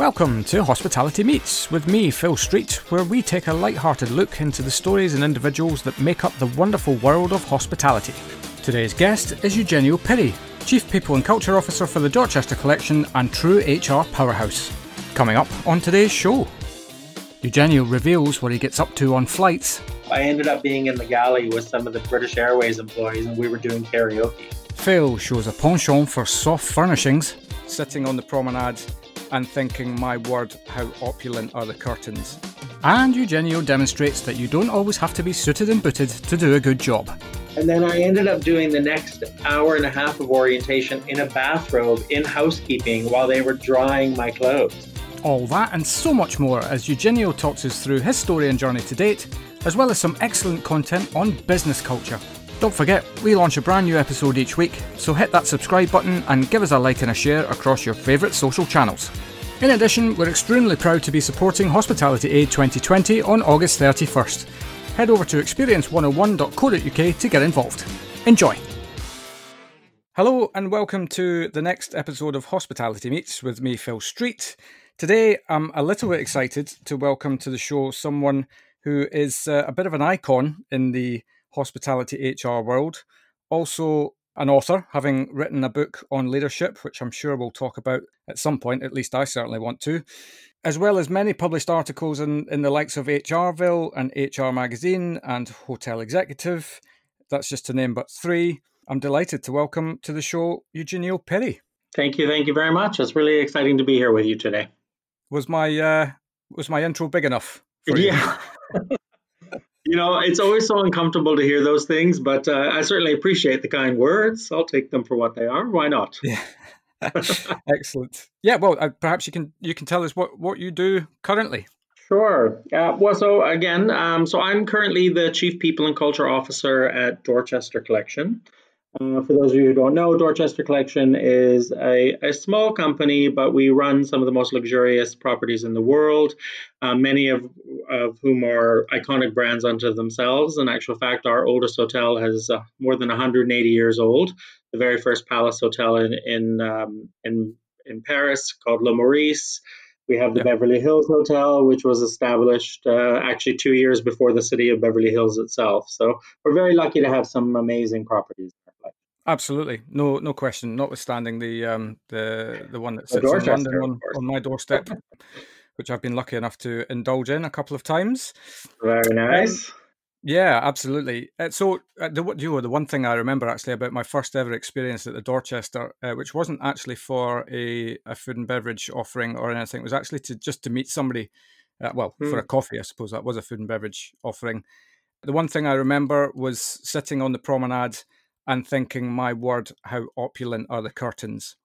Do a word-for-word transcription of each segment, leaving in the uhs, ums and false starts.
Welcome to Hospitality Meets with me, Phil Street, where we take a light-hearted look into the stories and individuals that make up the wonderful world of hospitality. Today's guest is Eugenio Pili, Chief People and Culture Officer for the Dorchester Collection and true H R powerhouse. Coming up on today's show, Eugenio reveals what he gets up to on flights. I ended up being in the galley with some of the British Airways employees and we were doing karaoke. Phil shows a penchant for soft furnishings, sitting on the promenade and thinking, my word, how opulent are the curtains. And Eugenio demonstrates that you don't always have to be suited and booted to do a good job. And then I ended up doing the next hour and a half of orientation in a bathrobe in housekeeping while they were drying my clothes. All that and so much more as Eugenio talks us through his story and journey to date, as well as some excellent content on business culture. Don't forget, we launch a brand new episode each week, so hit that subscribe button and give us a like and a share across your favourite social channels. In addition, we're extremely proud to be supporting Hospitality Aid twenty twenty on August thirty-first. Head over to experience one oh one dot co dot U K to get involved. Enjoy! Hello and welcome to the next episode of Hospitality Meets with me, Phil Street. Today, I'm a little bit excited to welcome to the show someone who is uh, a bit of an icon in the hospitality H R world, also an author, having written a book on leadership, which I'm sure we'll talk about at some point, at least I certainly want to, as well as many published articles in, in the likes of HRville and H R Magazine and Hotel Executive. That's just to name but three. I'm delighted to welcome to the show Eugenio Pili. Thank you. Thank you very much. It's really exciting to be here with you today. Was my uh, was my intro big enough for you? Yeah. You know, it's always so uncomfortable to hear those things, but uh, I certainly appreciate the kind words. I'll take them for what they are. Why not? Yeah. Excellent. Yeah, well, uh, perhaps you can you can tell us what, what you do currently. Sure. Uh, well, so again, um, so I'm currently the Chief People and Culture Officer at Dorchester Collection. Uh, for those of you who don't know, Dorchester Collection is a, a small company, but we run some of the most luxurious properties in the world, uh, many of, of whom are iconic brands unto themselves. In actual fact, our oldest hotel has uh, more than one hundred eighty years old. The very first Palace Hotel in in um, in, in Paris called Le Maurice. We have the yeah. Beverly Hills Hotel, which was established uh, actually two years before the city of Beverly Hills itself. So we're very lucky to have some amazing properties. Absolutely, no, no question. Notwithstanding the um, the the one that sits in London on, on my doorstep, which I've been lucky enough to indulge in a couple of times. Very nice. Um, Yeah, absolutely. Uh, so uh, the, you know, the one thing I remember actually about my first ever experience at the Dorchester, uh, which wasn't actually for a, a food and beverage offering or anything, it was actually to just to meet somebody, uh, well, mm. for a coffee, I suppose that was a food and beverage offering. The one thing I remember was sitting on the promenade and thinking, my word, how opulent are the curtains.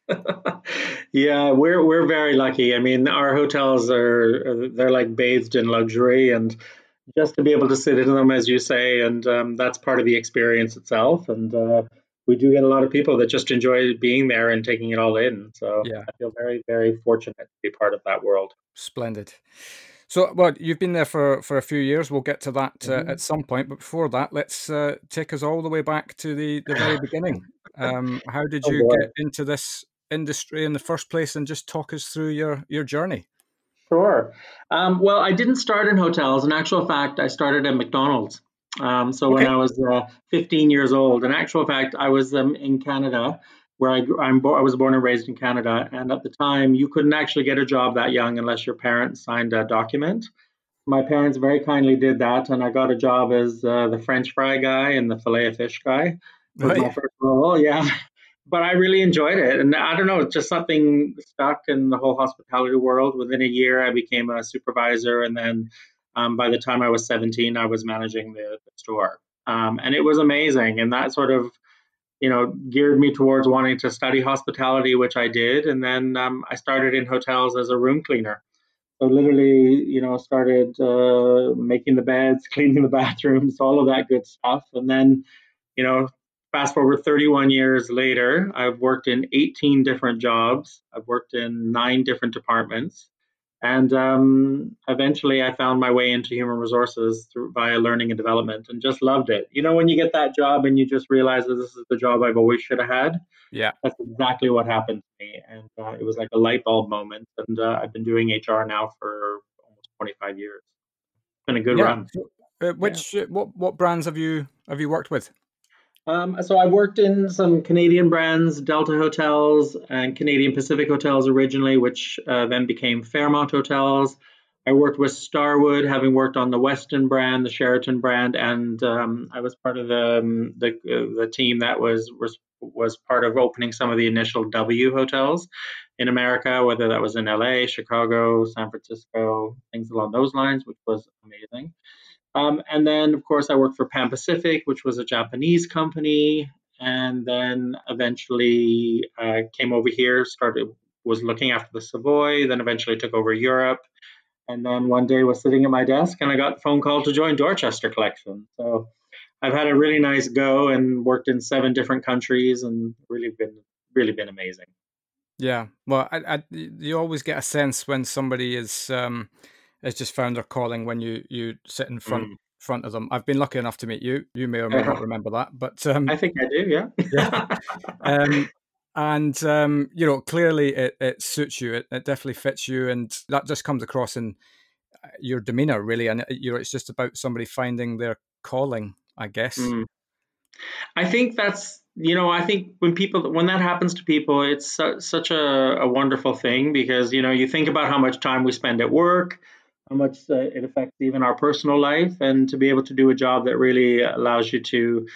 Yeah, we're we're very lucky. I mean, our hotels are, they're like bathed in luxury and just to be able to sit in them, as you say, and um, that's part of the experience itself. And uh, we do get a lot of people that just enjoy being there and taking it all in. So yeah. I feel very, very fortunate to be part of that world. Splendid. So, well, you've been there for, for a few years. We'll get to that mm-hmm. uh, at some point. But before that, let's uh, take us all the way back to the, the very beginning. Um, how did oh, you boy. get into this industry in the first place? And just talk us through your, your journey. Sure. Um, well, I didn't start in hotels. In actual fact, I started at McDonald's. Um, so okay. when I was uh, fifteen years old, in actual fact, I was um, in Canada, where I, I'm bo- I was born and raised in Canada. And at the time, you couldn't actually get a job that young unless your parents signed a document. My parents very kindly did that. And I got a job as uh, the French fry guy and the filet of fish guy. Oh, yeah. My first role, yeah. But I really enjoyed it. And I don't know, it's just something stuck in the whole hospitality world. Within a year, I became a supervisor. And then um, by the time I was seventeen, I was managing the, the store. Um, and it was amazing. And that sort of, you know, geared me towards wanting to study hospitality, which I did. And then um, I started in hotels as a room cleaner. So literally, you know, started uh, making the beds, cleaning the bathrooms, all of that good stuff. And then, you know, fast forward thirty-one years later, I've worked in eighteen different jobs. I've worked in nine different departments. And um, eventually I found my way into human resources through, via learning and development, and just loved it. You know, when you get that job and you just realize that this is the job I've always should have had. Yeah, that's exactly what happened to me. And uh, it was like a light bulb moment. And uh, I've been doing H R now for almost twenty-five years. It's been a good yeah. run. Uh, which, yeah. what, what brands have you, have you worked with? Um, so I worked in some Canadian brands, Delta Hotels and Canadian Pacific Hotels originally, which uh, then became Fairmont Hotels. I worked with Starwood, having worked on the Westin brand, the Sheraton brand, and um, I was part of the um, the, uh, the team that was, was was part of opening some of the initial W hotels in America, whether that was in L A, Chicago, San Francisco, things along those lines, which was amazing. Um, and then, of course, I worked for Pan Pacific, which was a Japanese company, and then eventually uh, came over here, started was looking after the Savoy, then eventually took over Europe, and then one day was sitting at my desk and I got a phone call to join Dorchester Collection. So I've had a really nice go and worked in seven different countries, and really been really been amazing. Yeah, well, I, I, you always get a sense when somebody is. Um... It's just found their calling when you, you sit in front mm. front of them. I've been lucky enough to meet you. You may or may uh-huh. not remember that, but um, I think I do. Yeah, yeah. Um, and um, you know, clearly it, it suits you. It, it definitely fits you, and that just comes across in your demeanor, really. And it, you're, it's just about somebody finding their calling, I guess. Mm. I think that's you know I think when people when that happens to people, it's su- such a, a wonderful thing, because you know you think about how much time we spend at work, how much uh, it affects even our personal life, and to be able to do a job that really allows you to,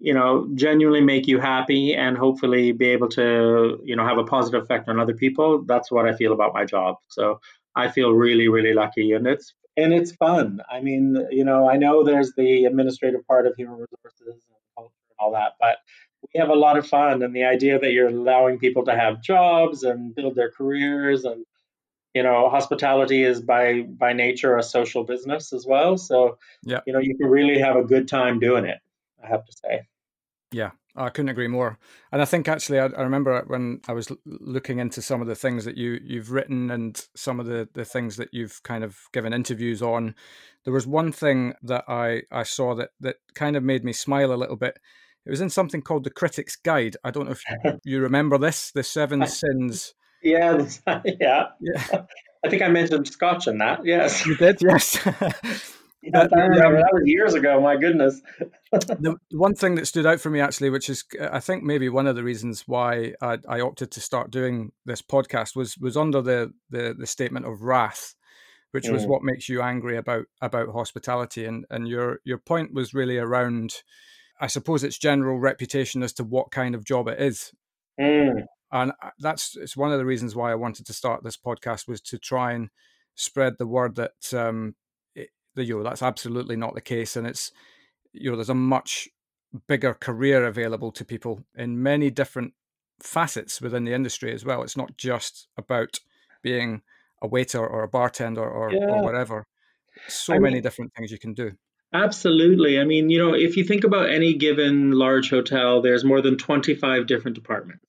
you know, genuinely make you happy and hopefully be able to, you know, have a positive effect on other people. That's what I feel about my job. So I feel really, really lucky, and it's and it's fun. I mean, you know, I know there's the administrative part of human resources and culture and all that, but we have a lot of fun, and the idea that you're allowing people to have jobs and build their careers, and you know, hospitality is by by nature a social business as well. So, yeah. you know, you can really have a good time doing it, I have to say. Yeah, I couldn't agree more. And I think actually, I, I remember when I was looking into some of the things that you, you've written and some of the, the things that you've kind of given interviews on, there was one thing that I, I saw that, that kind of made me smile a little bit. It was in something called The Critic's Guide. I don't know if you remember this, the seven sins. Yeah, yeah, yeah. I think I mentioned Scotch in that. Yes, you did. Yes, yeah, I remember that was years ago. My goodness. The one thing that stood out for me actually, which is I think maybe one of the reasons why I, I opted to start doing this podcast, was was under the the, the statement of wrath, which mm. was what makes you angry about about hospitality, and and your your point was really around, I suppose, its general reputation as to what kind of job it is. Mm. And that's it's one of the reasons why I wanted to start this podcast, was to try and spread the word that um, it, you know, that's absolutely not the case, and it's you know there's a much bigger career available to people in many different facets within the industry as well. It's not just about being a waiter or a bartender or, yeah. or whatever. So I many mean- different things you can do. Absolutely. I mean, you know, if you think about any given large hotel, there's more than twenty-five different departments.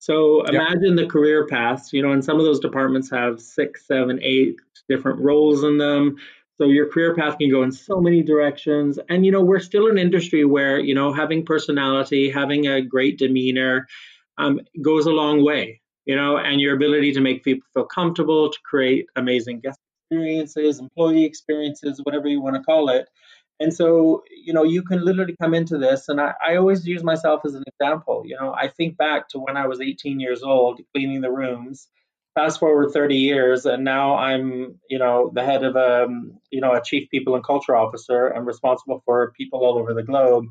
So imagine yep. the career paths, you know, and some of those departments have six, seven, eight different roles in them. So your career path can go in so many directions. And, you know, we're still an industry where, you know, having personality, having a great demeanor um, goes a long way, you know, and your ability to make people feel comfortable, to create amazing guest experiences, employee experiences, whatever you want to call it. And so, you know, you can literally come into this, and I, I always use myself as an example. You know, I think back to when I was eighteen years old, cleaning the rooms, fast forward thirty years, and now I'm, you know, the head of a, you know, a chief people and culture officer. I'm responsible for people all over the globe.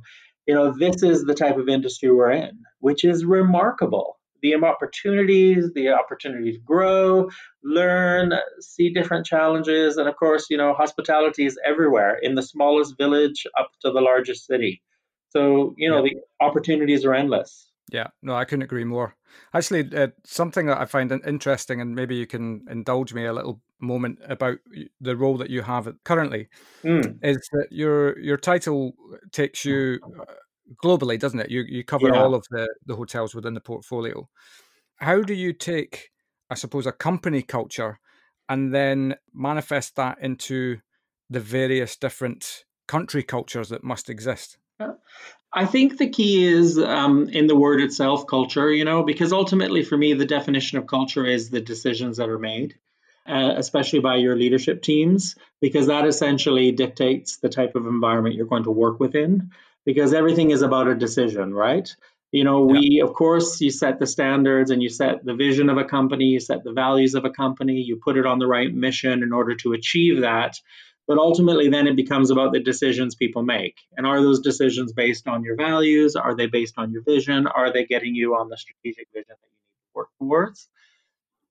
You know, this is the type of industry we're in, which is remarkable. The opportunities, the opportunity to grow, learn, see different challenges. And of course, you know, hospitality is everywhere, in the smallest village up to the largest city. So, you know, yeah. the opportunities are endless. Yeah, no, I couldn't agree more. Actually, uh, something that I find interesting, and maybe you can indulge me a little moment about the role that you have currently, mm. is that your your title takes you... Uh, globally, doesn't it? You you cover yeah. all of the, the hotels within the portfolio. How do you take, I suppose, a company culture and then manifest that into the various different country cultures that must exist? I think the key is um, in the word itself, culture, you know, because ultimately for me, the definition of culture is the decisions that are made, uh, especially by your leadership teams, because that essentially dictates the type of environment you're going to work within, because everything is about a decision, right? You know, we, yeah. of course, you set the standards and you set the vision of a company, you set the values of a company, you put it on the right mission in order to achieve that. But ultimately, then it becomes about the decisions people make. And are those decisions based on your values? Are they based on your vision? Are they getting you on the strategic vision that you need to work towards?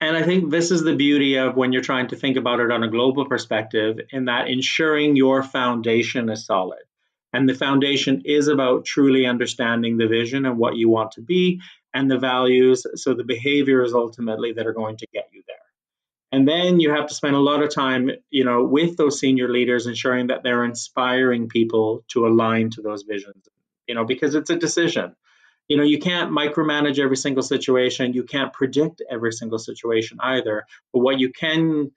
And I think this is the beauty of when you're trying to think about it on a global perspective, in that ensuring your foundation is solid. And the foundation is about truly understanding the vision and what you want to be and the values. So the behaviors ultimately that are going to get you there. And then you have to spend a lot of time, you know, with those senior leaders, ensuring that they're inspiring people to align to those visions, you know, because it's a decision. You know, you can't micromanage every single situation. You can't predict every single situation either. But what you can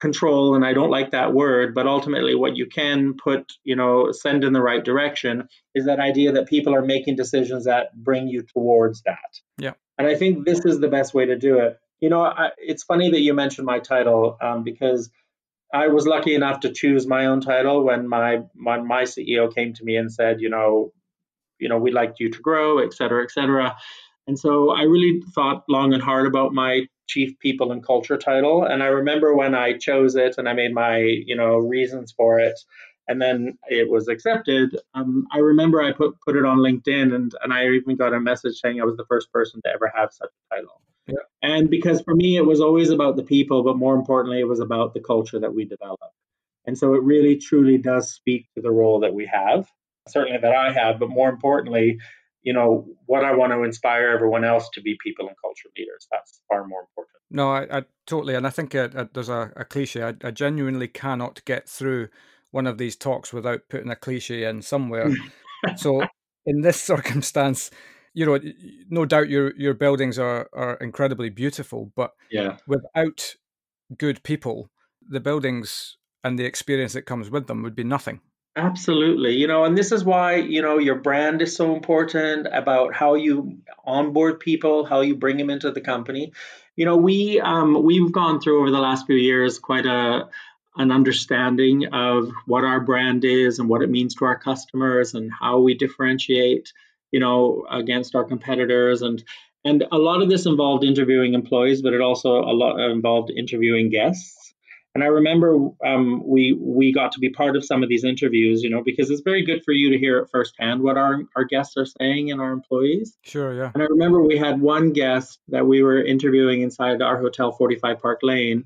control, and I don't like that word, but ultimately what you can put, you know, send in the right direction is that idea that people are making decisions that bring you towards that. Yeah. And I think this is the best way to do it. You know, I, it's funny that you mentioned my title um, because I was lucky enough to choose my own title when my, my my C E O came to me and said, you know, you know, we'd like you to grow, et cetera, et cetera. And so I really thought long and hard about my Chief People and Culture title. And I remember when I chose it and I made my, you know, reasons for it, and then it was accepted. Um, I remember I put put it on LinkedIn, and and I even got a message saying I was the first person to ever have such a title. Yeah. And because for me, it was always about the people, but more importantly, it was about the culture that we develop. And so it really, truly does speak to the role that we have, certainly that I have, but more importantly, you know, what I want to inspire everyone else to be people and culture leaders. That's far more important. No, I, I totally. And I think I, I, there's a, a cliche. I, I genuinely cannot get through one of these talks without putting a cliche in somewhere. So in this circumstance, you know, no doubt your your buildings are, are incredibly beautiful, but yeah. without good people, the buildings and the experience that comes with them would be nothing. Absolutely. You know, and this is why, you know, your brand is so important, about how you onboard people, how you bring them into the company. You know, we um, we've gone through over the last few years quite a an understanding of what our brand is and what it means to our customers and how we differentiate, you know, against our competitors. And and a lot of this involved interviewing employees, but it also a lot involved interviewing guests. And I remember um, we we got to be part of some of these interviews, you know, because it's very good for you to hear it firsthand what our, our guests are saying and our employees. Sure, yeah. And I remember we had one guest that we were interviewing inside our hotel, forty-five Park Lane.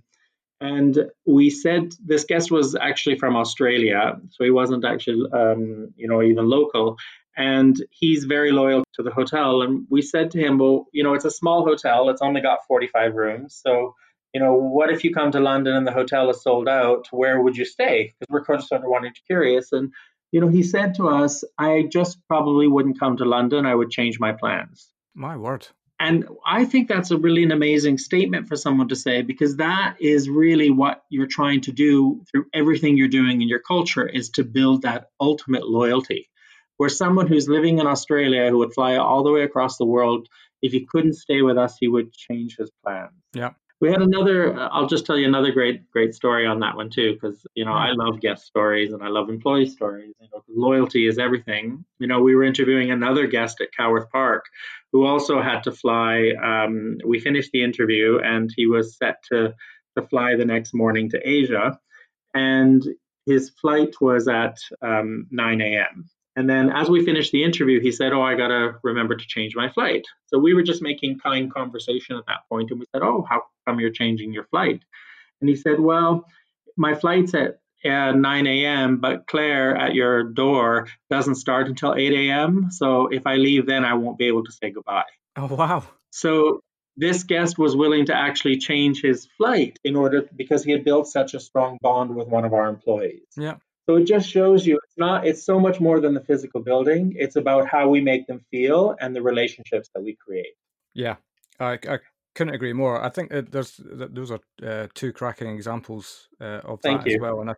And we said, this guest was actually from Australia, so he wasn't actually, um, you know, even local. And he's very loyal to the hotel. And we said to him, well, you know, it's a small hotel. It's only got forty-five rooms. So, you know, what if you come to London and the hotel is sold out? Where would you stay? Because we're kind of sort of wanting to curious. And, you know, he said to us, I just probably wouldn't come to London. I would change my plans. My word. And I think that's a really an amazing statement for someone to say, because that is really what you're trying to do through everything you're doing in your culture, is to build that ultimate loyalty, where someone who's living in Australia, who would fly all the way across the world, if he couldn't stay with us, he would change his plans. Yeah. We had another, I'll just tell you another great, great story on that one too, because, you know, I love guest stories and I love employee stories. You know, loyalty is everything. You know, we were interviewing another guest at Coworth Park who also had to fly. Um, we finished the interview and he was set to, to fly the next morning to Asia. And his flight was at um, nine a.m. And then as we finished the interview, he said, oh, I got to remember to change my flight. So we were just making kind conversation at that point. And we said, oh, how come you're changing your flight? And he said, well, my flight's at uh, nine a.m., but Claire at your door doesn't start until eight a.m. So if I leave then, I won't be able to say goodbye. Oh, wow. So this guest was willing to actually change his flight in order, because he had built such a strong bond with one of our employees. Yeah. So it just shows you it's not, it's so much more than the physical building. It's about how we make them feel and the relationships that we create. Yeah, I, I couldn't agree more. I think that there's that those are uh, two cracking examples uh, of Thank that you. as well. And I,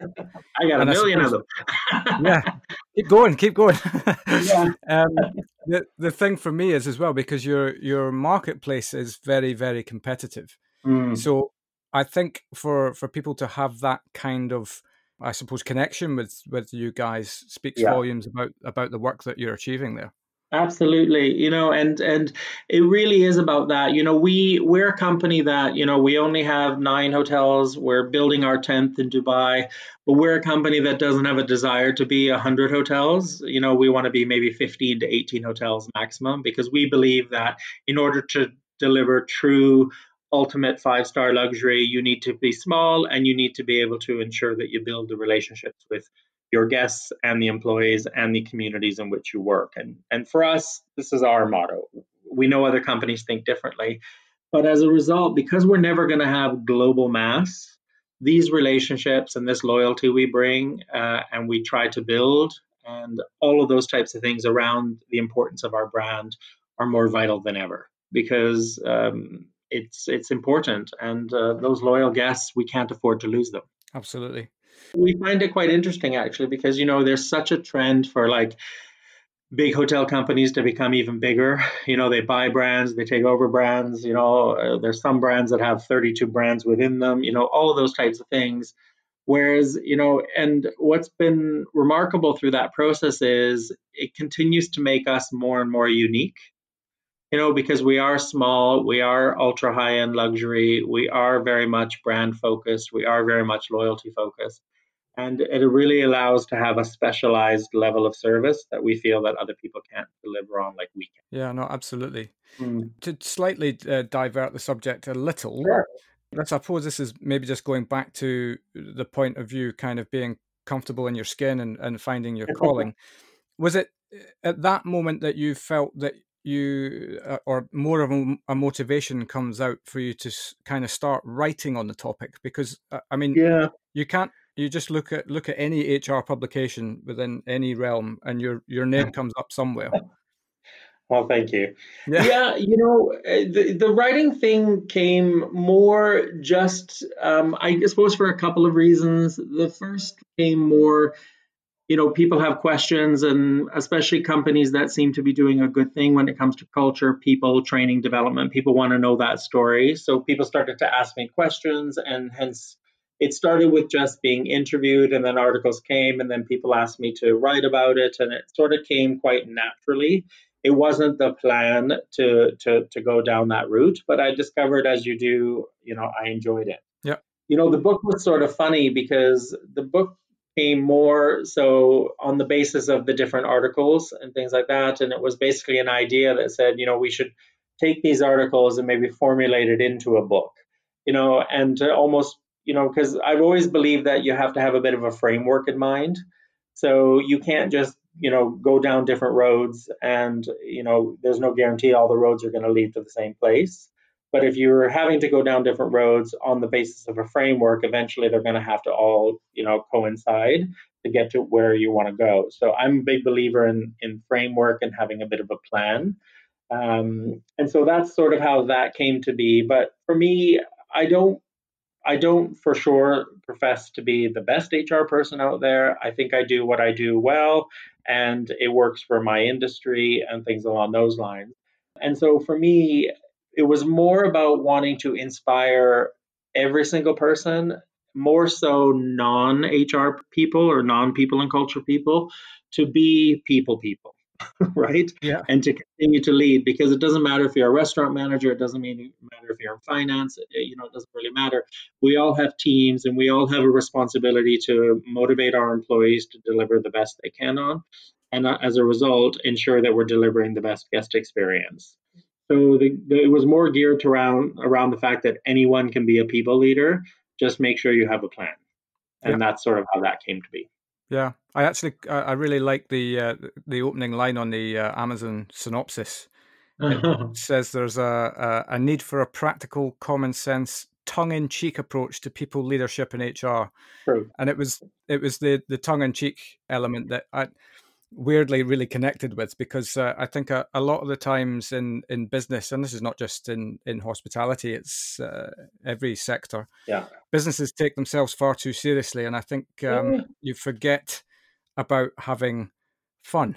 I got and a million suppose, of them. yeah, keep going, keep going. yeah. um, the the thing for me is as well because your your marketplace is very very competitive. Mm. So I think for for people to have that kind of I suppose connection with, with you guys speaks yeah. volumes about about the work that you're achieving there. Absolutely. You know, and and it really is about that. You know, we we're a company that, you know, we only have nine hotels. We're building our tenth in Dubai, but we're a company that doesn't have a desire to be one hundred hotels. You know, we want to be maybe fifteen to eighteen hotels maximum, because we believe that in order to deliver true ultimate five-star luxury, you need to be small and you need to be able to ensure that you build the relationships with your guests and the employees and the communities in which you work. And and for us, this is our motto. We know other companies think differently, but as a result, because we're never going to have global mass, these relationships and this loyalty we bring uh, and we try to build and all of those types of things around the importance of our brand are more vital than ever, because um, it's it's important. And uh, those loyal guests, we can't afford to lose them. Absolutely. We find it quite interesting, actually, because, you know, there's such a trend for like big hotel companies to become even bigger. You know, they buy brands, they take over brands, you know, uh, there's some brands that have thirty-two brands within them, you know, all of those types of things. Whereas, you know, and what's been remarkable through that process is it continues to make us more and more unique. You know, because we are small, we are ultra high-end luxury, we are very much brand focused, we are very much loyalty focused, and it really allows to have a specialized level of service that we feel that other people can't deliver on like we can. Yeah, no, absolutely. Mm. To slightly uh, divert the subject a little, sure. I suppose this is maybe just going back to the point of view kind of being comfortable in your skin and, and finding your calling. Was it at that moment that you felt that you uh, or more of a, a motivation comes out for you to s- kind of start writing on the topic? Because uh, I mean, yeah. you can't, you just look at, look at any H R publication within any realm and your, your name comes up somewhere. Well, thank you. Yeah, yeah you know, the, the writing thing came more just, um, I suppose for a couple of reasons. The first came more, you know, people have questions, and especially companies that seem to be doing a good thing when it comes to culture, people, training, development, people want to know that story. So people started to ask me questions, and hence it started with just being interviewed, and then articles came, and then people asked me to write about it, and it sort of came quite naturally. It wasn't the plan to to to go down that route, but I discovered as you do, you know, I enjoyed it. Yeah. You know, the book was sort of funny because the book more so on the basis of the different articles and things like that. And it was basically an idea that said, you know, we should take these articles and maybe formulate it into a book, you know, and to almost, you know, because I've always believed that you have to have a bit of a framework in mind. So you can't just, you know, go down different roads and, you know, there's no guarantee all the roads are going to lead to the same place. But if you're having to go down different roads on the basis of a framework, eventually they're going to have to all, you know, coincide to get to where you want to go. So I'm a big believer in, in framework and having a bit of a plan. Um, and so that's sort of how that came to be. But for me, I don't, I don't for sure profess to be the best H R person out there. I think I do what I do well, and it works for my industry and things along those lines. And so for me, it was more about wanting to inspire every single person, more so non-H R people or non-people and culture people, to be people people, right? Yeah. And to continue to lead, because it doesn't matter if you're a restaurant manager, it doesn't matter if you're in finance, you know, it doesn't really matter. We all have teams and we all have a responsibility to motivate our employees to deliver the best they can on, and as a result, ensure that we're delivering the best guest experience. So the, the, it was more geared to around, around the fact that anyone can be a people leader. Just make sure you have a plan. And yeah. that's sort of how that came to be. Yeah, I actually, I really like the uh, the opening line on the uh, Amazon synopsis. It says there's a, a, a need for a practical, common sense, tongue-in-cheek approach to people leadership in H R. True. And it was it was the, the tongue-in-cheek element that I... weirdly really connected with, because uh, I think a, a lot of the times in, in business, and this is not just in, in hospitality, it's uh, every sector, yeah. businesses take themselves far too seriously. And I think um, yeah. you forget about having fun.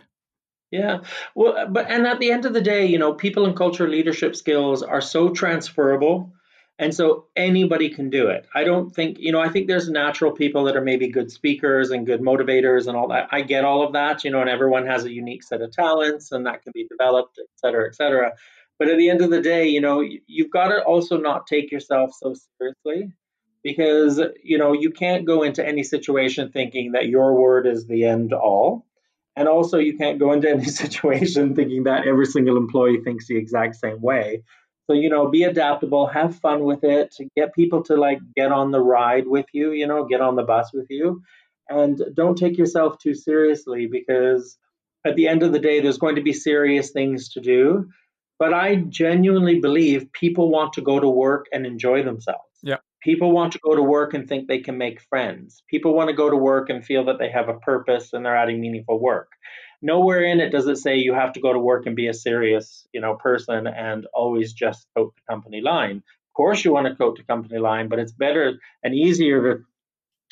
Yeah. Well, but and at the end of the day, you know, people and culture leadership skills are so transferable. And so anybody can do it. I don't think, you know, I think there's natural people that are maybe good speakers and good motivators and all that. I get all of that, you know, and everyone has a unique set of talents and that can be developed, et cetera, et cetera. But at the end of the day, you know, you've got to also not take yourself so seriously, because, you know, you can't go into any situation thinking that your word is the end all. And also you can't go into any situation thinking that every single employee thinks the exact same way. So, you know, be adaptable, have fun with it, get people to like get on the ride with you, you know, get on the bus with you, and don't take yourself too seriously, because at the end of the day, there's going to be serious things to do. But I genuinely believe people want to go to work and enjoy themselves. Yeah. People want to go to work and think they can make friends. People want to go to work and feel that they have a purpose and they're adding meaningful work. Nowhere in it does it say you have to go to work and be a serious, you know, person and always just coat the company line. Of course, you want to coat the company line, but it's better and easier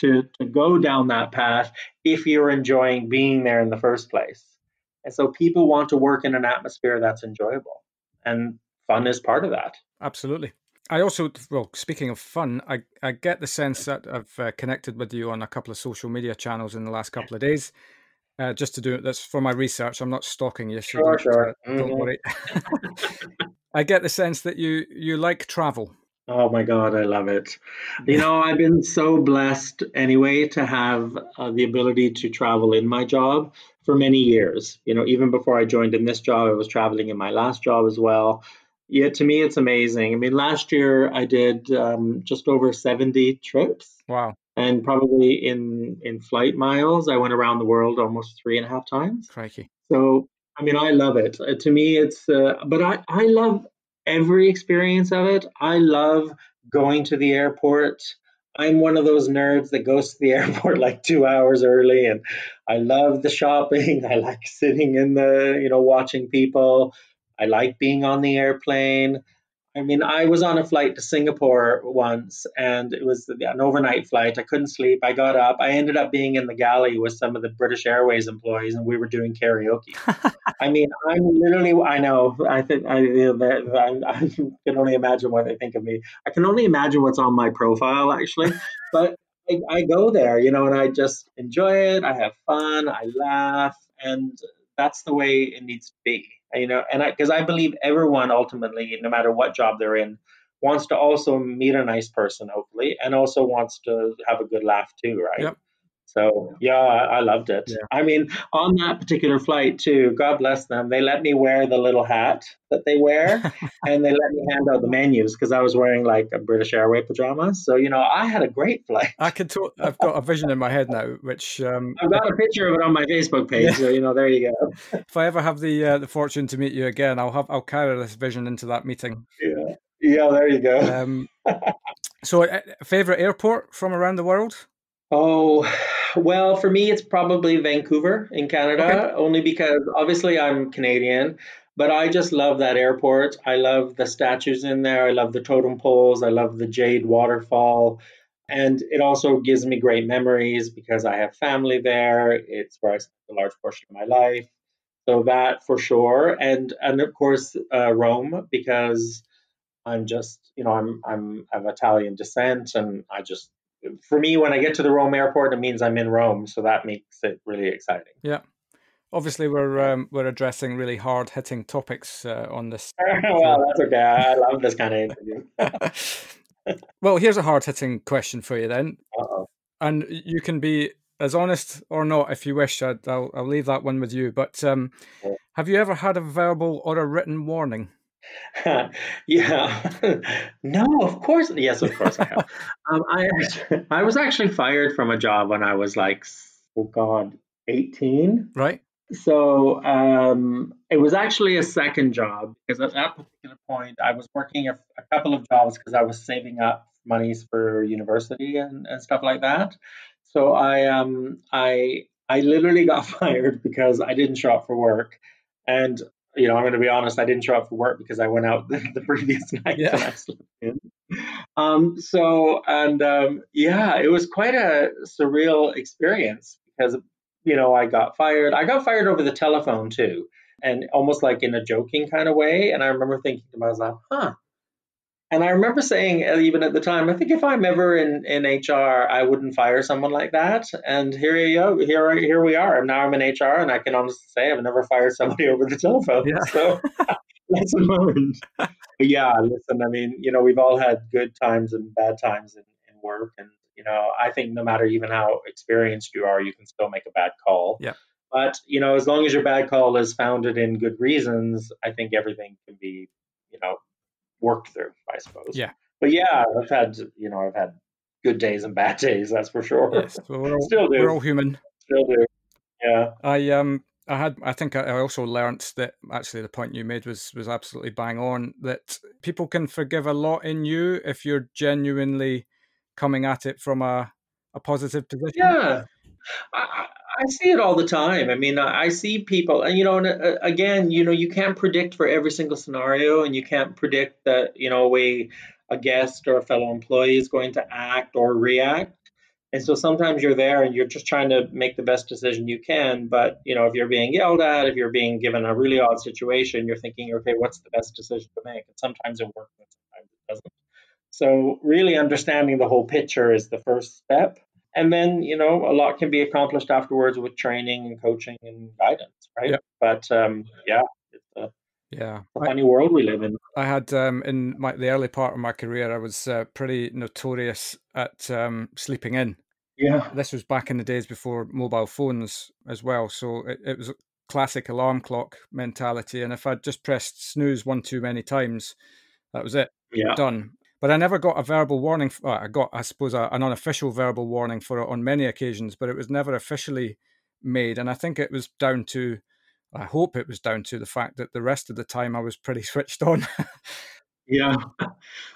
to, to go down that path if you're enjoying being there in the first place. And so people want to work in an atmosphere that's enjoyable, and fun is part of that. Absolutely. I also, well, speaking of fun, I, I get the sense that I've uh, connected with you on a couple of social media channels in the last couple of days. Uh, just to do that's for my research. I'm not stalking you. So sure, don't, sure. Uh, don't mm-hmm. worry. I get the sense that you you like travel. Oh my God, I love it. You know, I've been so blessed anyway to have uh, the ability to travel in my job for many years. You know, even before I joined in this job, I was traveling in my last job as well. Yeah, to me, it's amazing. I mean, last year I did um, just over seventy trips. Wow. And probably in, in flight miles, I went around the world almost three and a half times. Crikey. So, I mean, I love it. Uh, to me, it's, uh, but I, I love every experience of it. I love going to the airport. I'm one of those nerds that goes to the airport like two hours early. And I love the shopping. I like sitting in the, you know, watching people. I like being on the airplane. I mean, I was on a flight to Singapore once, and it was an overnight flight. I couldn't sleep. I got up. I ended up being in the galley with some of the British Airways employees, and we were doing karaoke. I mean, I'm literally, I know, I think I, I, I can only imagine what they think of me. I can only imagine what's on my profile, actually. But I, I go there, you know, and I just enjoy it. I have fun. I laugh. And that's the way it needs to be. You know, and I, because I believe everyone ultimately, no matter what job they're in, wants to also meet a nice person, hopefully, and also wants to have a good laugh too, right? Yep. So, yeah, I, I loved it. Yeah. I mean, on that particular flight too, God bless them, they let me wear the little hat that they wear, and they let me hand out the menus because I was wearing like a British Airways pajamas. So, you know, I had a great flight. I could talk, I've got a vision in my head now, which um, I've got a picture of it on my Facebook page. Yeah. So, you know, there you go. If I ever have the uh, the fortune to meet you again, I'll have I'll carry this vision into that meeting. Yeah, yeah, there you go. Um, so, uh, favorite airport from around the world? Oh, well, for me, it's probably Vancouver in Canada, okay. Only because obviously I'm Canadian, but I just love that airport. I love the statues in there. I love the totem poles. I love the Jade Waterfall. And it also gives me great memories because I have family there. It's where I spent a large portion of my life. So that for sure. And, and of course, uh, Rome, because I'm just, you know, I'm, I'm of Italian descent, and I just, for me, when I get to the Rome airport, it means I'm in Rome. So that makes it really exciting. Yeah. Obviously, we're um, we're addressing really hard-hitting topics uh, on this. Well, that's okay. I love this kind of interview. Well, here's a hard-hitting question for you then. Uh-oh. And you can be as honest or not if you wish. I'd, I'll, I'll leave that one with you. But um, yeah. Have you ever had a verbal or a written warning? Yeah. No, of course. Yes, of course I have. um, I actually, I was actually fired from a job when I was like, oh God, eighteen. Right. So um, it was actually a second job, because at that particular point, I was working a, a couple of jobs because I was saving up monies for university and, and stuff like that. So I um I I literally got fired because I didn't show up for work. And, you know, I'm going to be honest, I didn't show up for work because I went out the, the previous night. Yeah. And I slept in. Um, so, and um, yeah, it was quite a surreal experience because, you know, I got fired. I got fired over the telephone too, and almost like in a joking kind of way. And I remember thinking to myself, huh. And I remember saying, even at the time, I think if I'm ever in, in H R, I wouldn't fire someone like that. And here you go, here, here we are. And now I'm in H R, and I can honestly say I've never fired somebody over the telephone. Yeah. So that's a moment. But yeah, listen, I mean, you know, we've all had good times and bad times in, in work. And, you know, I think no matter even how experienced you are, you can still make a bad call. Yeah. But, you know, as long as your bad call is founded in good reasons, I think everything can be, you know, worked through, I suppose. Yeah. But yeah, I've had, you know, I've had good days and bad days, that's for sure. Yes, well, we're all, still do. We're all human. Still do. Yeah. I um I had I think I also learnt that actually the point you made was was absolutely bang on, that people can forgive a lot in you if you're genuinely coming at it from a, a positive position. Yeah. I, I see it all the time. I mean, I see people, and you know, and uh, again, you know, you can't predict for every single scenario, and you can't predict that, you know, we, a guest or a fellow employee is going to act or react. And so sometimes you're there and you're just trying to make the best decision you can. But, you know, if you're being yelled at, if you're being given a really odd situation, you're thinking, okay, what's the best decision to make? And sometimes it works and sometimes it doesn't. So really understanding the whole picture is the first step. And then, you know, a lot can be accomplished afterwards with training and coaching and guidance, right? Yep. But um, yeah, it's a, yeah. a funny I, world we live in. I had um, in my, the early part of my career, I was uh, pretty notorious at um, sleeping in. Yeah. This was back in the days before mobile phones as well. So it, it was a classic alarm clock mentality. And if I'd just pressed snooze one too many times, that was it. Yeah. Done. But I never got a verbal warning. For, I got, I suppose, a, an unofficial verbal warning for it on many occasions, but it was never officially made. And I think it was down to, I hope it was down to the fact that the rest of the time I was pretty switched on. Yeah.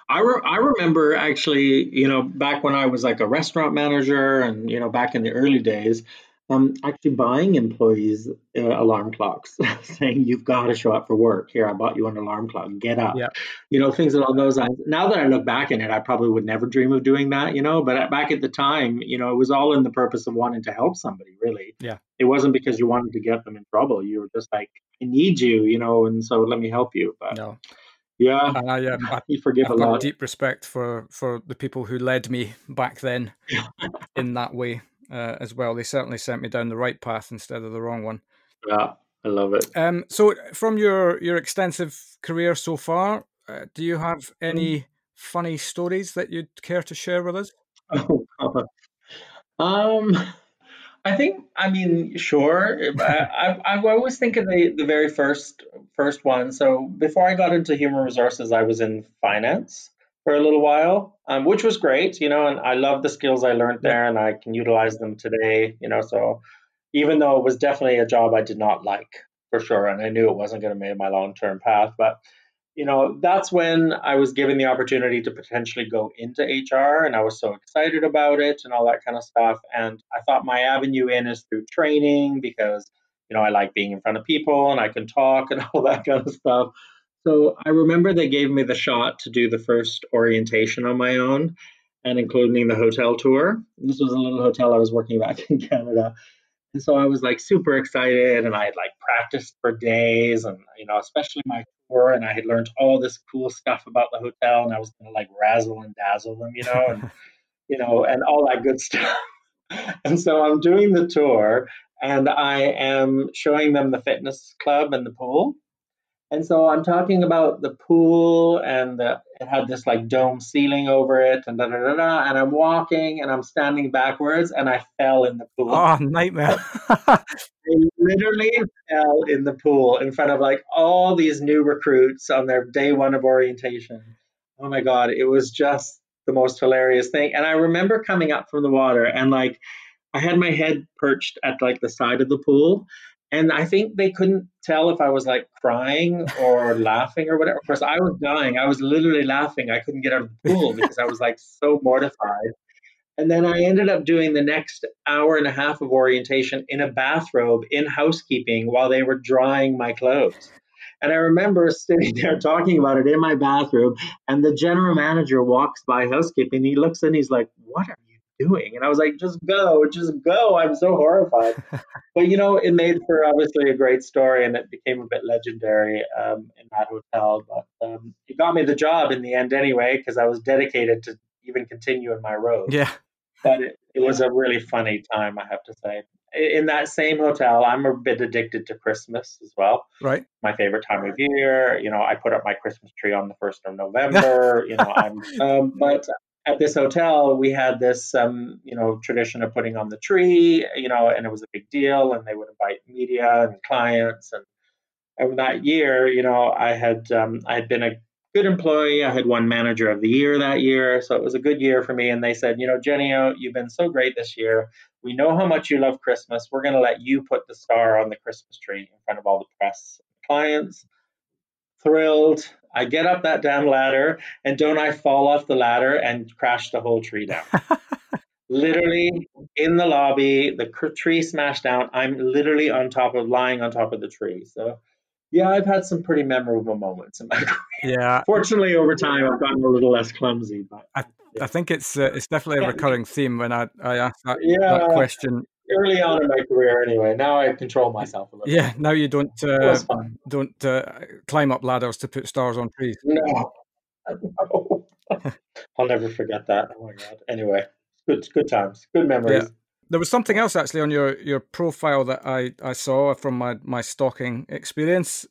I, re- I remember actually, you know, back when I was like a restaurant manager and, you know, back in the early days, um, actually buying employees uh, alarm clocks, saying, you've got to show up for work. Here, I bought you an alarm clock. Get up. Yeah. You know, things along those lines. Now that I look back in it, I probably would never dream of doing that, you know, but back at the time, you know, it was all in the purpose of wanting to help somebody, really. Yeah. It wasn't because you wanted to get them in trouble. You were just like, I need you, you know, and so let me help you. But no. Yeah. And I, um, I, you forgive I've a got lot. Deep respect for, for the people who led me back then in that way. Uh, as well, they certainly sent me down the right path instead of the wrong one. Yeah, I love it. Um, so, from your your extensive career so far, uh, do you have any funny stories that you'd care to share with us? Oh, God. Um, I think, I mean, sure. I, I I always think of the the very first first one. So, before I got into human resources, I was in finance for a little while, um, which was great, you know, and I love the skills I learned there and I can utilize them today, you know, so even though it was definitely a job I did not like, for sure, and I knew it wasn't going to make my long-term path, but, you know, that's when I was given the opportunity to potentially go into H R, and I was so excited about it and all that kind of stuff, and I thought my avenue in is through training because, you know, I like being in front of people and I can talk and all that kind of stuff. So I remember they gave me the shot to do the first orientation on my own and including the hotel tour. This was a little hotel I was working back in Canada. And so I was like super excited and I had like practiced for days and, you know, especially my tour. And I had learned all this cool stuff about the hotel and I was going to like razzle and dazzle them, you know, and, you know, and all that good stuff. And so I'm doing the tour and I am showing them the fitness club and the pool. And so I'm talking about the pool and the, it had this like dome ceiling over it and da da da da. And I'm walking and I'm standing backwards and I fell in the pool. Oh, nightmare. I literally fell in the pool in front of like all these new recruits on their day one of orientation. Oh my God, it was just the most hilarious thing. And I remember coming up from the water and like I had my head perched at like the side of the pool. And I think they couldn't tell if I was like crying or laughing or whatever. Of course, I was dying. I was literally laughing. I couldn't get out of the pool because I was like so mortified. And then I ended up doing the next hour and a half of orientation in a bathrobe in housekeeping while they were drying my clothes. And I remember sitting there talking about it in my bathroom, and the general manager walks by housekeeping. He looks in, he's like, "What are you doing?" And I was like, "Just go, just go." I'm so horrified. But, you know, it made for obviously a great story, and it became a bit legendary um, in that hotel. But um, it got me the job in the end anyway, because I was dedicated to even continue in my road. Yeah. But it, it was a really funny time, I have to say. In that same hotel, I'm a bit addicted to Christmas as well. Right. My favorite time of year. You know, I put up my Christmas tree on the first of November. you know, I'm, um, but at this hotel, we had this, um, you know, tradition of putting on the tree, you know, and it was a big deal. And they would invite media and clients. And, and that year, you know, I had um, I had been a good employee. I had won manager of the year that year. So it was a good year for me. And they said, you know, "Jenny, you've been so great this year. We know how much you love Christmas. We're going to let you put the star on the Christmas tree in front of all the press clients." Thrilled. I get up that damn ladder, and don't I fall off the ladder and crash the whole tree down. Literally in the lobby, the tree smashed down. I'm literally on top of lying on top of the tree. So yeah, I've had some pretty memorable moments in my career. Yeah. Fortunately, over time, I've gotten a little less clumsy. But I, yeah. I think it's uh, it's definitely a recurring theme when I, I ask that, yeah, that question. Early on in my career, anyway. Now I control myself a little. Yeah. Now you don't uh, don't uh, climb up ladders to put stars on trees. No. no. I'll never forget that. Oh my God. Anyway, good good times, good memories. Yeah. There was something else actually on your, your profile that I, I saw from my, my stalking experience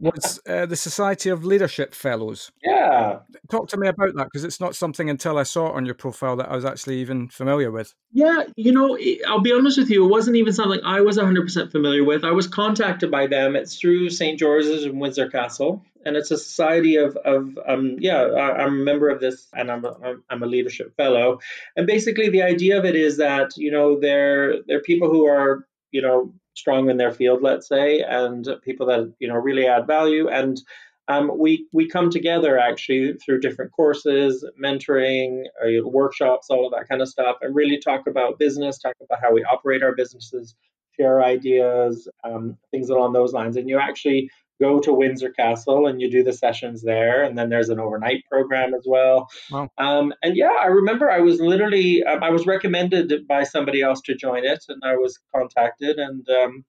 was uh, the Society of Leadership Fellows. Yeah. Talk to me about that, because it's not something until I saw it on your profile that I was actually even familiar with. Yeah, you know, I'll be honest with you, it wasn't even something I was one hundred percent familiar with. I was contacted by them. It's through St George's in Windsor Castle, and it's a society of, of um, yeah, I'm a member of this, and I'm a, I'm a leadership fellow. And basically the idea of it is that, you know, they're, they're people who are, you know, strong in their field, let's say, and people that, you know, really add value. And um, we we come together actually through different courses, mentoring, or, you know, workshops, all of that kind of stuff, and really talk about business, talk about how we operate our businesses, share ideas, um, things along those lines. And you actually go to Windsor Castle and you do the sessions there. And then there's an overnight program as well. Wow. Um, and yeah, I remember I was literally, um, I was recommended by somebody else to join it, and I was contacted. And um,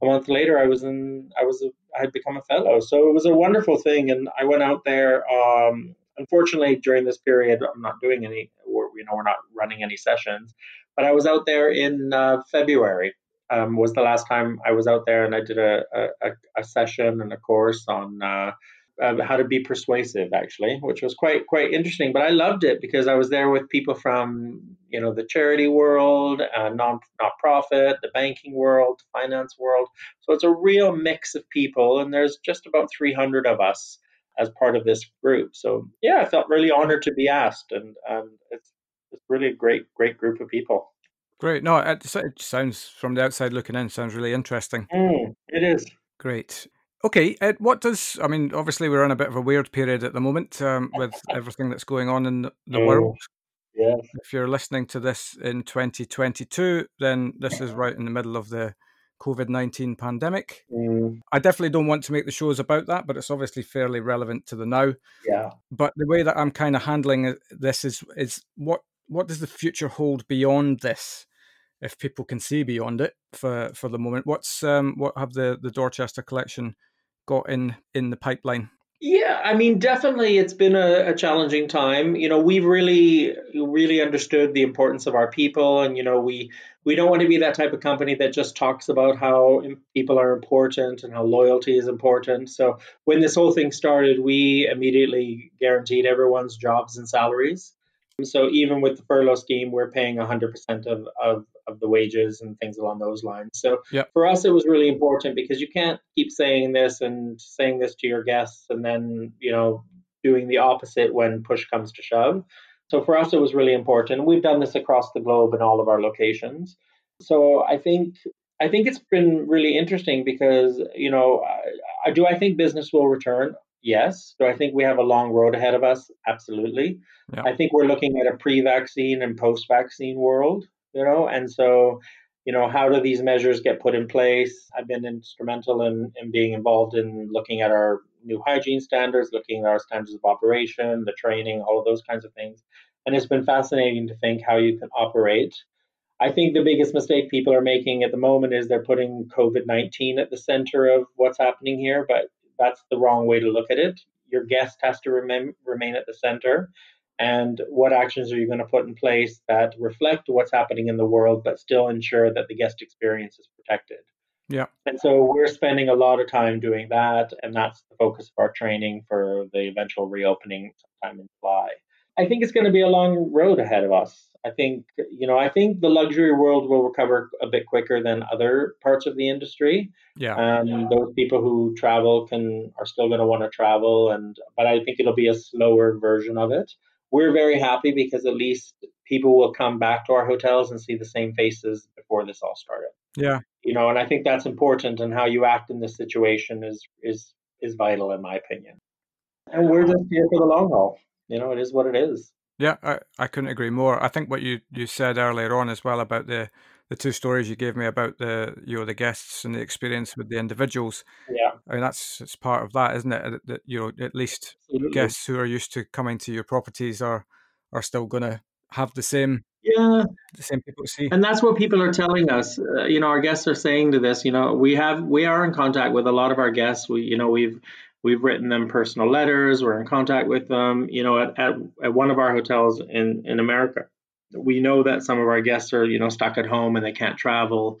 a month later I was in, I was, I had become a fellow. So it was a wonderful thing. And I went out there. Um, unfortunately, during this period, I'm not doing any, or, you know, we're not running any sessions, but I was out there in uh, February. Um, was the last time I was out there, and I did a, a, a session and a course on uh, uh, how to be persuasive, actually, which was quite quite interesting. But I loved it because I was there with people from, you know, the charity world, uh, non not-profit, the banking world, the finance world. So it's a real mix of people, and there's just about three hundred of us as part of this group. So yeah, I felt really honored to be asked, and um, it's it's really a great great group of people. Great. No, it sounds, from the outside looking in, sounds really interesting. Mm, it is. Great. Okay, Ed, what does, I mean, obviously we're in a bit of a weird period at the moment um, with everything that's going on in the mm. world. Yeah. If you're listening to this in twenty twenty-two, then this is right in the middle of the covid nineteen pandemic. Mm. I definitely don't want to make the shows about that, but it's obviously fairly relevant to the now. Yeah. But the way that I'm kind of handling this is is what what does the future hold beyond this? If people can see beyond it for, for the moment, what's um, what have the, the Dorchester Collection got in, in the pipeline? Yeah, I mean, definitely it's been a, a challenging time. You know, we've really, really understood the importance of our people. And, you know, we, we don't want to be that type of company that just talks about how people are important and how loyalty is important. So when this whole thing started, we immediately guaranteed everyone's jobs and salaries. So even with the furlough scheme, we're paying one hundred percent of, of, of the wages and things along those lines. So yep. For us, it was really important because you can't keep saying this and saying this to your guests and then, you know, doing the opposite when push comes to shove. So for us, it was really important. We've done this across the globe in all of our locations. So I think I think it's been really interesting because, you know, I, I, do I think business will return? Yes. Do I think we have a long road ahead of us? Absolutely. Yeah. I think we're looking at a pre-vaccine and post-vaccine world, you know, and so, you know, how do these measures get put in place? I've been instrumental in, in being involved in looking at our new hygiene standards, looking at our standards of operation, the training, all of those kinds of things. And it's been fascinating to think how you can operate. I think the biggest mistake people are making at the moment is they're putting covid nineteen at the center of what's happening here, but that's the wrong way to look at it. Your guest has to remain, remain at the center. And what actions are you going to put in place that reflect what's happening in the world, but still ensure that the guest experience is protected? Yeah. And so we're spending a lot of time doing that. And that's the focus of our training for the eventual reopening sometime in July. I think it's going to be a long road ahead of us. I think, you know, I think the luxury world will recover a bit quicker than other parts of the industry. Yeah. Um, yeah. Those people who travel can are still going to want to travel. And but I think it'll be a slower version of it. We're very happy because at least people will come back to our hotels and see the same faces before this all started. Yeah. You know, and I think that's important, and how you act in this situation is is is vital, in my opinion. And we're just here for the long haul. You know, it is what it is. Yeah, I, I couldn't agree more. I think what you, you said earlier on as well about the, the two stories you gave me about the you know the guests and the experience with the individuals. Yeah, I mean that's it's part of that, isn't it? That, you know, at least Absolutely. Guests who are used to coming to your properties are are still going to have the same. Yeah, the same people see. And that's what people are telling us. Uh, you know, our guests are saying to this. You know, we have we are in contact with a lot of our guests. We you know we've. We've written them personal letters. We're in contact with them. You know, at, at, at one of our hotels in, in America, we know that some of our guests are, you know, stuck at home and they can't travel.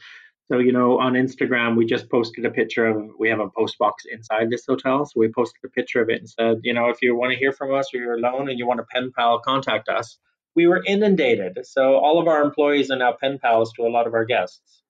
So, you know, on Instagram, we just posted a picture of, we have a post box inside this hotel. So we posted a picture of it and said, you know, if you want to hear from us or you're alone and you want a pen pal, contact us. We were inundated. So all of our employees are now pen pals to a lot of our guests.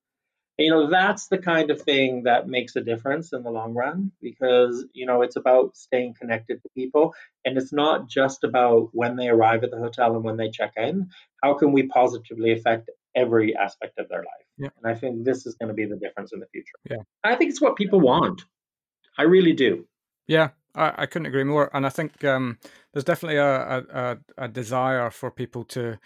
You know, that's the kind of thing that makes a difference in the long run, because, you know, it's about staying connected to people. And it's not just about when they arrive at the hotel and when they check in. How can we positively affect every aspect of their life? Yeah. And I think this is going to be the difference in the future. Yeah, I think it's what people want. I really do. Yeah, I, I couldn't agree more. And I think um, there's definitely a, a, a desire for people to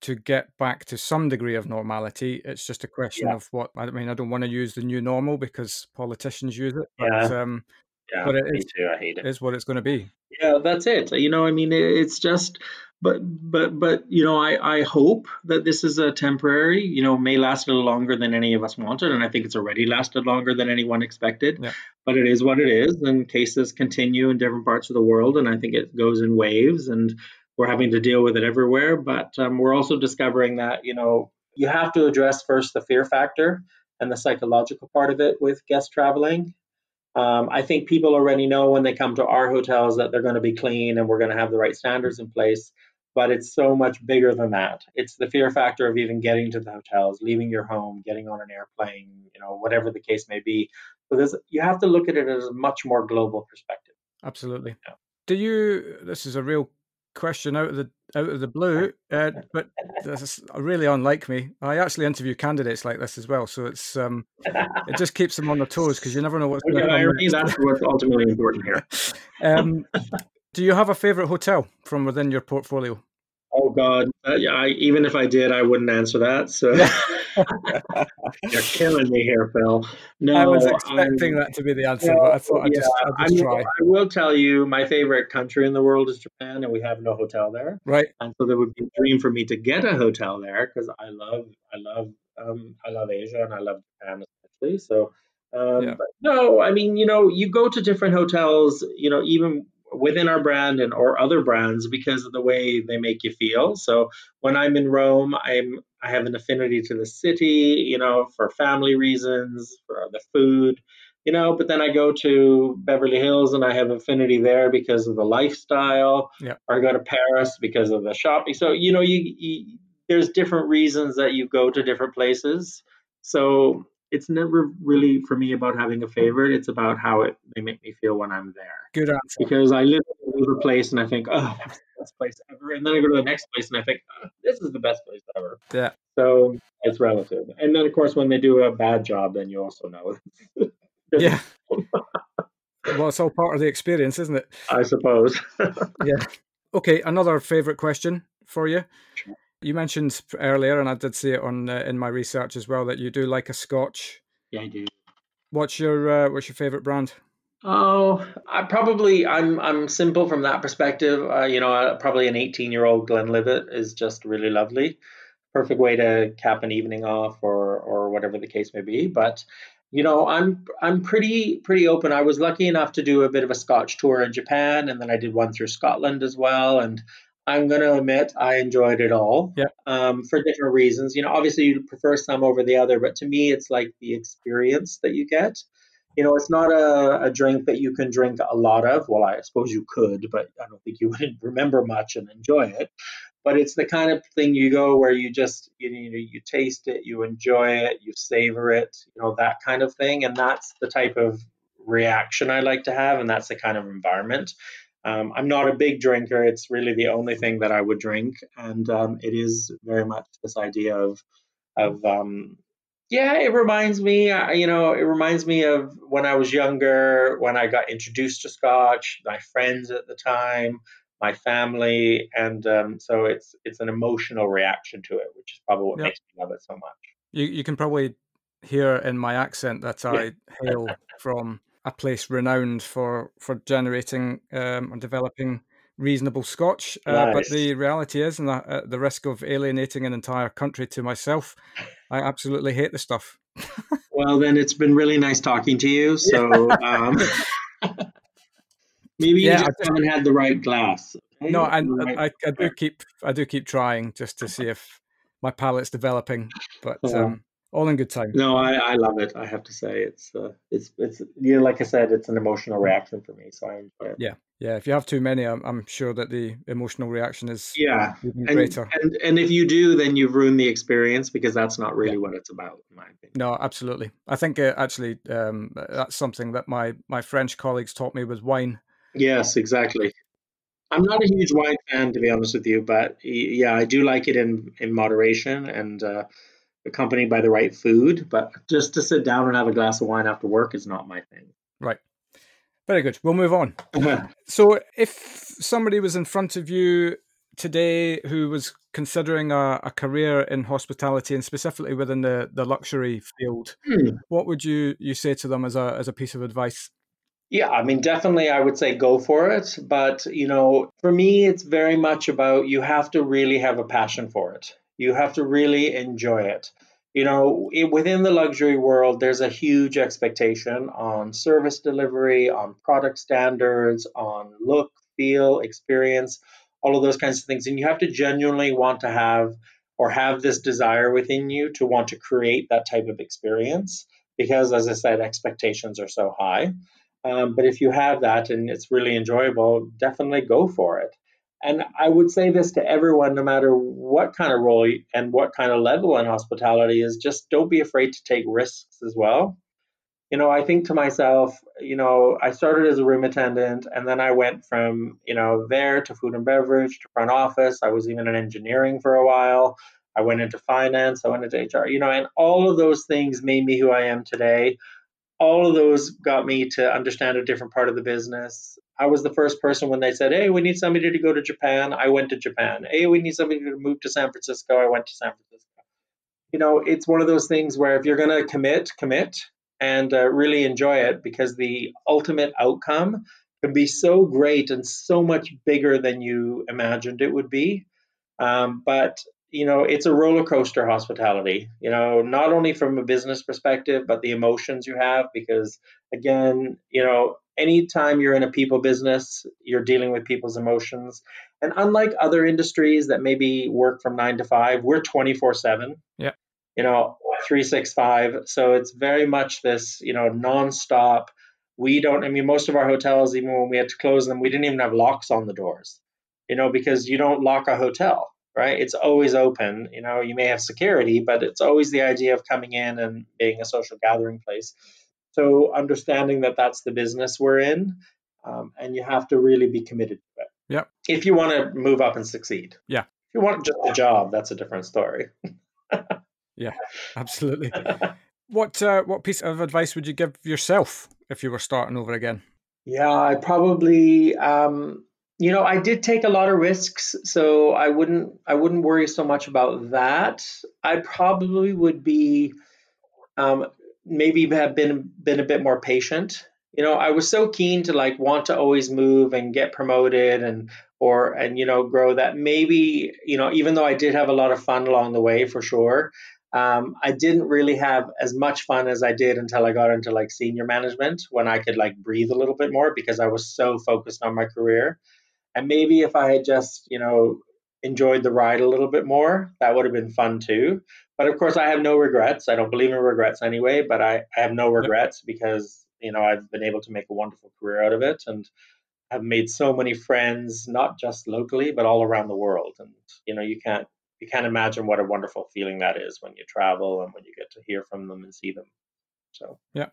to get back to some degree of normality. It's just a question yeah. of what, I mean, I don't want to use the new normal because politicians use it, but, yeah. um, yeah, but it me is, too. I hate it. Is what it's going to be. Yeah, that's it. You know, I mean, it's just, but, but, but, you know, I, I hope that this is a temporary, you know, may last a little longer than any of us wanted. And I think it's already lasted longer than anyone expected, yeah. but it is what it is. And cases continue in different parts of the world. And I think it goes in waves, and we're having to deal with it everywhere, but um, we're also discovering that, you know, you have to address first the fear factor and the psychological part of it with guest traveling. Um, I think people already know when they come to our hotels that they're going to be clean and we're going to have the right standards in place, but it's so much bigger than that. It's the fear factor of even getting to the hotels, leaving your home, getting on an airplane, you know, whatever the case may be. So there's, you have to look at it as a much more global perspective. Absolutely. Yeah. Do you, this is a real question out of the out of the blue, uh, but this is really unlike me. I actually interview candidates like this as well, so it's um, it just keeps them on their toes because you never know what's okay, going I on. Mean, that's what's ultimately important here. Um, do you have a favorite hotel from within your portfolio? Oh God, uh, yeah, I, even if I did, I wouldn't answer that. So you're killing me here, Phil. No, I was expecting I'm, that to be the answer, well, but I thought yeah, I'd just, I'd just I, try. I will tell you, my favorite country in the world is Japan, and we have no hotel there. Right, and so there would be a dream for me to get a hotel there because I love, I love, um, I love Asia and I love Japan especially. So, um, yeah. but no, I mean, you know, you go to different hotels, you know, even within our brand and or other brands because of the way they make you feel. So when I'm in Rome, I'm I have an affinity to the city, you know, for family reasons, for the food, you know, but then I go to Beverly Hills and I have affinity there because of the lifestyle, yeah. or I go to Paris because of the shopping. So, you know, you, you there's different reasons that you go to different places. So it's never really for me about having a favorite. It's about how it they make me feel when I'm there. Good answer. Because I live in a place and I think, oh, that's the best place ever. And then I go to the next place and I think, oh, this is the best place ever. Yeah. So it's relative. And then, of course, when they do a bad job, then you also know. Yeah. Well, it's all part of the experience, isn't it? I suppose. Yeah. Okay, another favourite question for you. Sure. You mentioned earlier, and I did see it on uh, in my research as well, that you do like a Scotch. Yeah, I do. What's your uh, what's your favourite brand? Oh, I probably I'm I'm simple from that perspective. Uh, you know, uh, probably an eighteen-year-old Glenlivet is just really lovely. Perfect way to cap an evening off, or or whatever the case may be. But you know, I'm I'm pretty pretty open. I was lucky enough to do a bit of a Scotch tour in Japan, and then I did one through Scotland as well. And I'm going to admit I enjoyed it all, yeah. um, for different reasons. You know, obviously you prefer some over the other, but to me it's like the experience that you get. You know, it's not a, a drink that you can drink a lot of. Well, I suppose you could, but I don't think you would remember much and enjoy it. But it's the kind of thing you go where you just, you know, you taste it, you enjoy it, you savor it, you know, that kind of thing. And that's the type of reaction I like to have. And that's the kind of environment. Um, I'm not a big drinker. It's really the only thing that I would drink. And um, it is very much this idea of, of, um, yeah, it reminds me, you know, it reminds me of when I was younger, when I got introduced to Scotch, my friends at the time, my family. And um, so it's it's an emotional reaction to it, which is probably what yeah. makes me love it so much. You you can probably hear in my accent that I yeah. hail from a place renowned for, for generating um, and developing reasonable Scotch. Uh, nice. But the reality is, and at the risk of alienating an entire country to myself, I absolutely hate the stuff. Well, then it's been really nice talking to you. So um, maybe you yeah, just I, haven't had the right glass. Okay? No, I, right I, I do keep I do keep trying just to see if my palate's developing, but yeah. um, all in good time. No, I, I love it. I have to say it's uh, it's it's you know, like I said, it's an emotional reaction for me, so I enjoy it. Yeah. Yeah, if you have too many, I'm, I'm sure that the emotional reaction is yeah. even greater. And, and and if you do, then you've ruined the experience, because that's not really yeah. what it's about, in my opinion. No, absolutely. I think uh, actually um, that's something that my, my French colleagues taught me, was wine. Yes, exactly. I'm not a huge wine fan, to be honest with you, but yeah, I do like it in, in moderation and uh, accompanied by the right food. But just to sit down and have a glass of wine after work is not my thing. Right. Very good. We'll move on. Uh-huh. So if somebody was in front of you today who was considering a, a career in hospitality, and specifically within the, the luxury field, hmm. what would you, you say to them as a as a piece of advice? Yeah, I mean, definitely I would say go for it. But, you know, for me, it's very much about you have to really have a passion for it. You have to really enjoy it. You know, within the luxury world, there's a huge expectation on service delivery, on product standards, on look, feel, experience, all of those kinds of things. And you have to genuinely want to have or have this desire within you to want to create that type of experience, because, as I said, expectations are so high. Um, but if you have that and it's really enjoyable, definitely go for it. And I would say this to everyone, no matter what kind of role and what kind of level in hospitality, is just don't be afraid to take risks as well. You know, I think to myself, you know, I started as a room attendant, and then I went from, you know, there to food and beverage to front office. I was even in engineering for a while. I went into finance. I went into H R, you know, and all of those things made me who I am today. All of those got me to understand a different part of the business. I was the first person when they said, hey, we need somebody to go to Japan. I went to Japan. Hey, we need somebody to move to San Francisco. I went to San Francisco. You know, it's one of those things where if you're going to commit, commit and uh, really enjoy it, because the ultimate outcome can be so great and so much bigger than you imagined it would be. Um, but you know, it's a roller coaster, hospitality, you know, not only from a business perspective, but the emotions you have, because again, you know, anytime you're in a people business, you're dealing with people's emotions. And unlike other industries that maybe work from nine to five, we're twenty-four seven, yeah, you know, three sixty-five. So it's very much this, you know, nonstop. We don't, I mean, most of our hotels, even when we had to close them, we didn't even have locks on the doors, you know, because you don't lock a hotel. Right? It's always open. You know, you may have security, but it's always the idea of coming in and being a social gathering place. So understanding that that's the business we're in, um, and you have to really be committed to it. Yeah. If you want to move up and succeed. Yeah. If you want just a job, that's a different story. Yeah, absolutely. What uh, what piece of advice would you give yourself if you were starting over again? Yeah, I probably, um, you know, I did take a lot of risks, so I wouldn't, I wouldn't worry so much about that. I probably would be, um, maybe have been, been a bit more patient. You know, I was so keen to like want to always move and get promoted and, or, and, you know, grow that maybe, you know, even though I did have a lot of fun along the way for sure. Um, I didn't really have as much fun as I did until I got into like senior management when I could like breathe a little bit more because I was so focused on my career. And maybe if I had just, you know, enjoyed the ride a little bit more, that would have been fun too. But of course I have no regrets. I don't believe in regrets anyway, but I, I have no regrets because, you know, I've been able to make a wonderful career out of it and have made so many friends, not just locally, but all around the world. And, you know, you can't, You can't imagine what a wonderful feeling that is when you travel and when you get to hear from them and see them. So yeah,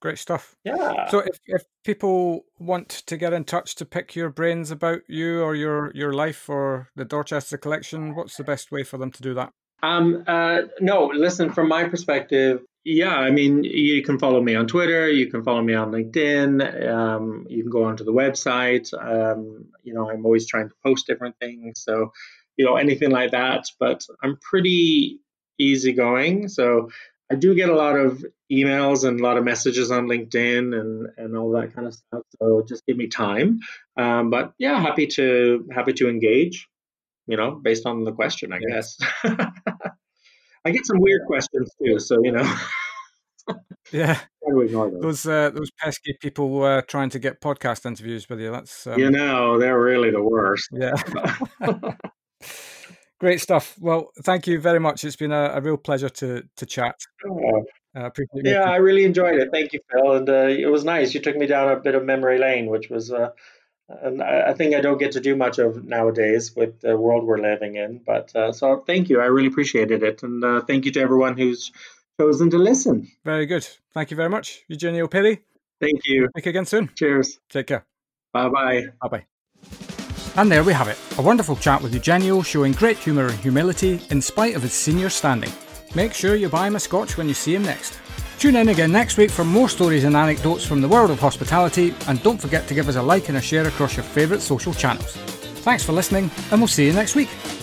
great stuff. Yeah. So if, if people want to get in touch to pick your brains about you or your your life or the Dorchester Collection, what's the best way for them to do that? Um. Uh. No. Listen. From my perspective, yeah. I mean, you can follow me on Twitter. You can follow me on LinkedIn. Um. You can go onto the website. Um. You know, I'm always trying to post different things. So. You know, anything like that, but I'm pretty easygoing. So I do get a lot of emails and a lot of messages on LinkedIn and, and all that kind of stuff. So just give me time. Um, but yeah, happy to happy to engage, you know, based on the question, I yeah. guess. I get some weird questions too. So, you know. Yeah. Those uh, those pesky people uh, trying to get podcast interviews with you. That's um... You know, they're really the worst. Yeah. Great stuff. Well, thank you very much. It's been a, a real pleasure to to chat. Oh. Uh, appreciate yeah, I really enjoyed it. Thank you, Phil. And uh, it was nice. You took me down a bit of memory lane, which was uh, an, a thing I don't get to do much of nowadays with the world we're living in. But uh, so thank you. I really appreciated it. And uh, thank you to everyone who's chosen to listen. Very good. Thank you very much, Eugenio Pili. Thank you. Speak again soon. Cheers. Take care. Bye-bye. Bye-bye. And there we have it, a wonderful chat with Eugenio showing great humour and humility in spite of his senior standing. Make sure you buy him a scotch when you see him next. Tune in again next week for more stories and anecdotes from the world of hospitality, and don't forget to give us a like and a share across your favourite social channels. Thanks for listening, and we'll see you next week.